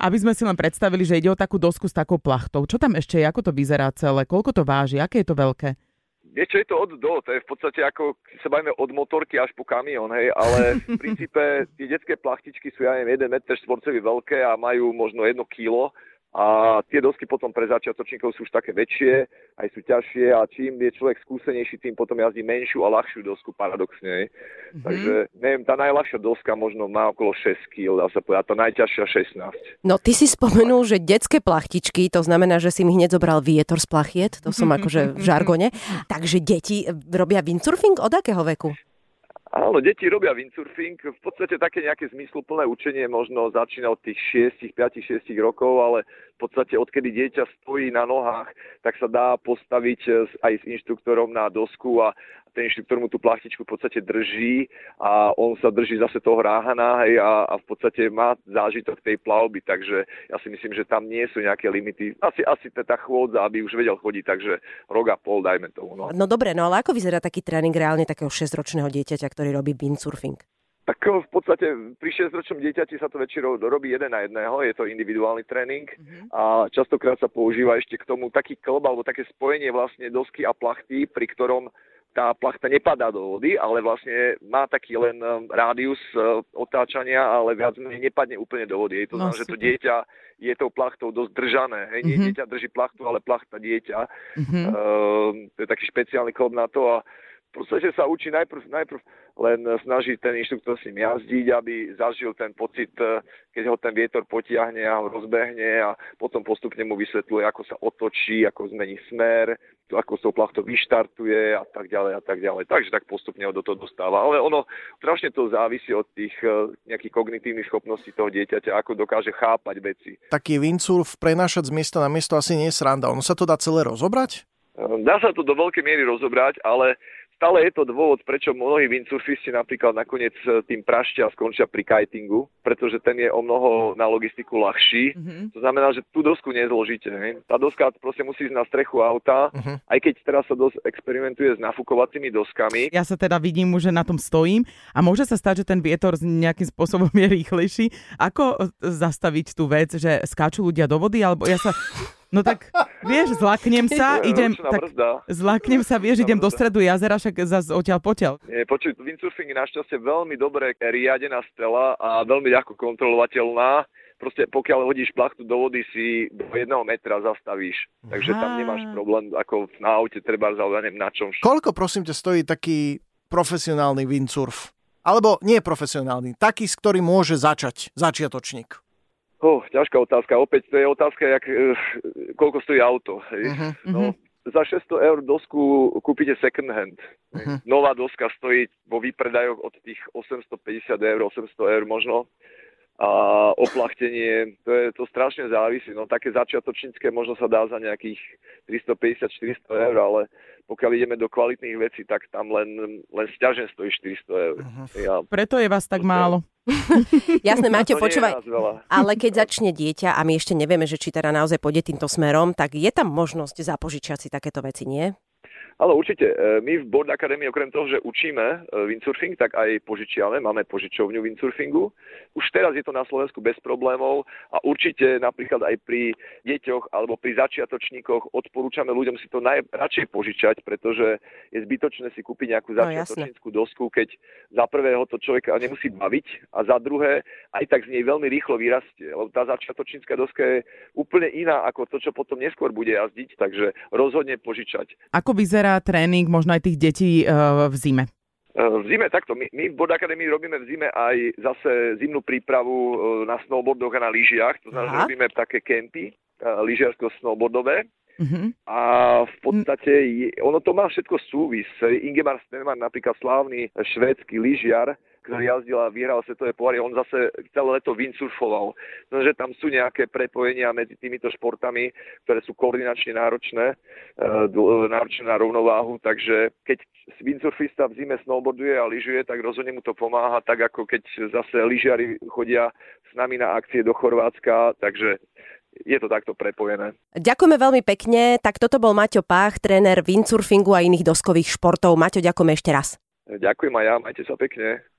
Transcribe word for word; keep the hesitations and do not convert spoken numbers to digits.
aby sme si len predstavili, že ide o takú dosku s takou plachtou. Čo tam ešte je? Ako to vyzerá celé? Koľko to váži? Aké je to veľké? Niečo je to od do. To je v podstate ako sa bavíme od motorky až po kamión, hej, ale v princípe tie detské plachtičky sú, ja neviem, jeden meter štvorcový veľké a majú možno jedno kilo. A tie dosky potom pre začiatočníkov sú už také väčšie, aj sú ťažšie a čím je človek skúsenejší, tým potom jazdí menšiu a ľahšiu dosku paradoxne. Mm-hmm. Takže neviem, tá najľahšia doska možno má okolo šesť kíl, dá sa povedať, tá najťažšia šestnásť. No ty si spomenul, že detské plachtičky, to znamená, že si mi hneď zobral vietor z plachiet, to som akože v žargone. Takže deti robia windsurfing od akého veku? Áno, deti robia windsurfing, v podstate také nejaké zmysluplné učenie možno začína od tých šesť, päť, šesť rokov, ale v podstate odkedy dieťa stojí na nohách, tak sa dá postaviť aj s inštruktorom na dosku a ten inštruktor mu tú plachtičku v podstate drží a on sa drží zase toho ráhana a, a v podstate má zážitok tej plavby, takže ja si myslím, že tam nie sú nejaké limity. Asi, asi tá chôdza, aby už vedel chodiť, takže rok a pol dajme tomu. No, no dobre, no ale ako vyzerá taký tréning reálne takého šesťročného dieťaťa, ktorý robí windsurfing? Tak v podstate pri šesťročnom dieťati sa to väčšinou robí jeden na jedného, je to individuálny tréning a častokrát sa používa ešte k tomu taký klb alebo také spojenie vlastne dosky a plachty, pri ktorom tá plachta nepadá do vody, ale vlastne má taký len rádius otáčania, ale viac menej nepadne úplne do vody. Je to znamená, že to dieťa je tou plachtou dosť držané. Hej? Mm-hmm. Dieťa drží plachtu, ale plachta dieťa. Mm-hmm. Uh, to je taký špeciálny klb na to a proste, že sa učí najprv, najprv len snaží ten inštruktor s ním jazdiť, aby zažil ten pocit, keď ho ten vietor potiahne a ho rozbehne a potom postupne mu vysvetľuje, ako sa otočí, ako zmení smer, ako s tou plachtou vyštartuje a tak ďalej a tak ďalej. Takže tak postupne ho do toho dostáva. Ale ono strašne to závisí od tých nejakých kognitívnych schopností toho dieťaťa, ako dokáže chápať veci. Taký windsurf prenášať z miesta na miesto asi nie je sranda. Ono sa to dá celé rozobrať? Dá sa to do veľkej miery rozobrať, ale stále je to dôvod, prečo mnohí windsurfisti napríklad nakoniec tým prašťa skončia pri kitingu, pretože ten je o mnoho na logistiku ľahší. Mm-hmm. To znamená, že tú dosku nezložíte. Ne? Tá doska proste musí ísť na strechu auta, mm-hmm. aj keď teraz sa dosť experimentuje s nafúkovacími doskami. Ja sa teda vidím, že na tom stojím a môže sa stať, že ten vietor nejakým spôsobom je rýchlejší. Ako zastaviť tú vec, že skáču ľudia do vody, alebo ja sa... No tak, vieš, zlaknem sa, idem, tak, zlaknem sa, vieš, idem do stredu jazera, však zase odtiaľ potiaľ. Počuj, windsurfing je našťastie veľmi dobre riadená stela a veľmi ľahko kontrolovateľná. Proste pokiaľ hodíš plachtu do vody, si do jedného metra zastavíš. Takže tam nemáš problém, ako na aute treba zaujímať na čom. Koľko, prosím ťa, stojí taký profesionálny windsurf? Alebo nie profesionálny, taký, s ktorým môže začať začiatočník? Oh, ťažká otázka. Opäť to je otázka, jak, uh, koľko stojí auto. Uh-huh, no, uh-huh. Za šesťsto eur dosku kúpite second hand. Uh-huh. Nová doska stojí vo výpredajoch od tých osemstopäťdesiat eur, osemsto eur možno. A oplachtenie, to, je, to strašne závisí. No, také začiatočnícke možno sa dá za nejakých tristopäťdesiat až štyristo eur, ale pokiaľ ideme do kvalitných vecí, tak tam len, len sťažen stojí štyristo eur. Uh-huh. Ja, preto je vás tak málo. Jasné, máte počúvať, ale keď začne dieťa a my ešte nevieme, že či teda naozaj pôjde týmto smerom, tak je tam možnosť zapožičiať si takéto veci, nie? Ale určite, my v Board Academy okrem toho, že učíme windsurfing, tak aj požičiame, máme požičovňu windsurfingu. Už teraz je to na Slovensku bez problémov a určite napríklad aj pri deťoch alebo pri začiatočníkoch odporúčame ľuďom si to najradšej požičať, pretože je zbytočné si kúpiť nejakú začiatočnícku dosku, keď za prvého to človeka nemusí baviť a za druhé aj tak z nej veľmi rýchlo vyrastie, lebo tá začiatočnícka doska je úplne iná ako to, čo potom neskôr bude jazdiť, takže rozhodne požičať. Ako vyzerá tréning možno aj tých detí e, v zime? V zime takto. My, my v Board Academy robíme v zime aj zase zimnú prípravu na snowboardoch a na lyžiach. To znamená, že robíme také kempy, lyžiarsko-snowboardové. Uh-huh. A v podstate je, ono to má všetko súvis. Ingemar Stenmann, napríklad slávny švédsky lyžiar, ktorý jazdil a vyhral svetové poháre, on zase celé leto windsurfoval. Takže tam sú nejaké prepojenia medzi týmito športami, ktoré sú koordinačne náročné, náročné na rovnováhu, takže keď windsurfista v zime snowboarduje a lyžuje, tak rozhodne mu to pomáha, tak ako keď zase lyžiari chodia s nami na akcie do Chorvátska, takže je to takto prepojené. Ďakujeme veľmi pekne, tak toto bol Maťo Pách, tréner windsurfingu a iných doskových športov. Maťo, ďakujeme ešte raz. Ďakujem aj ja, majte sa pekne.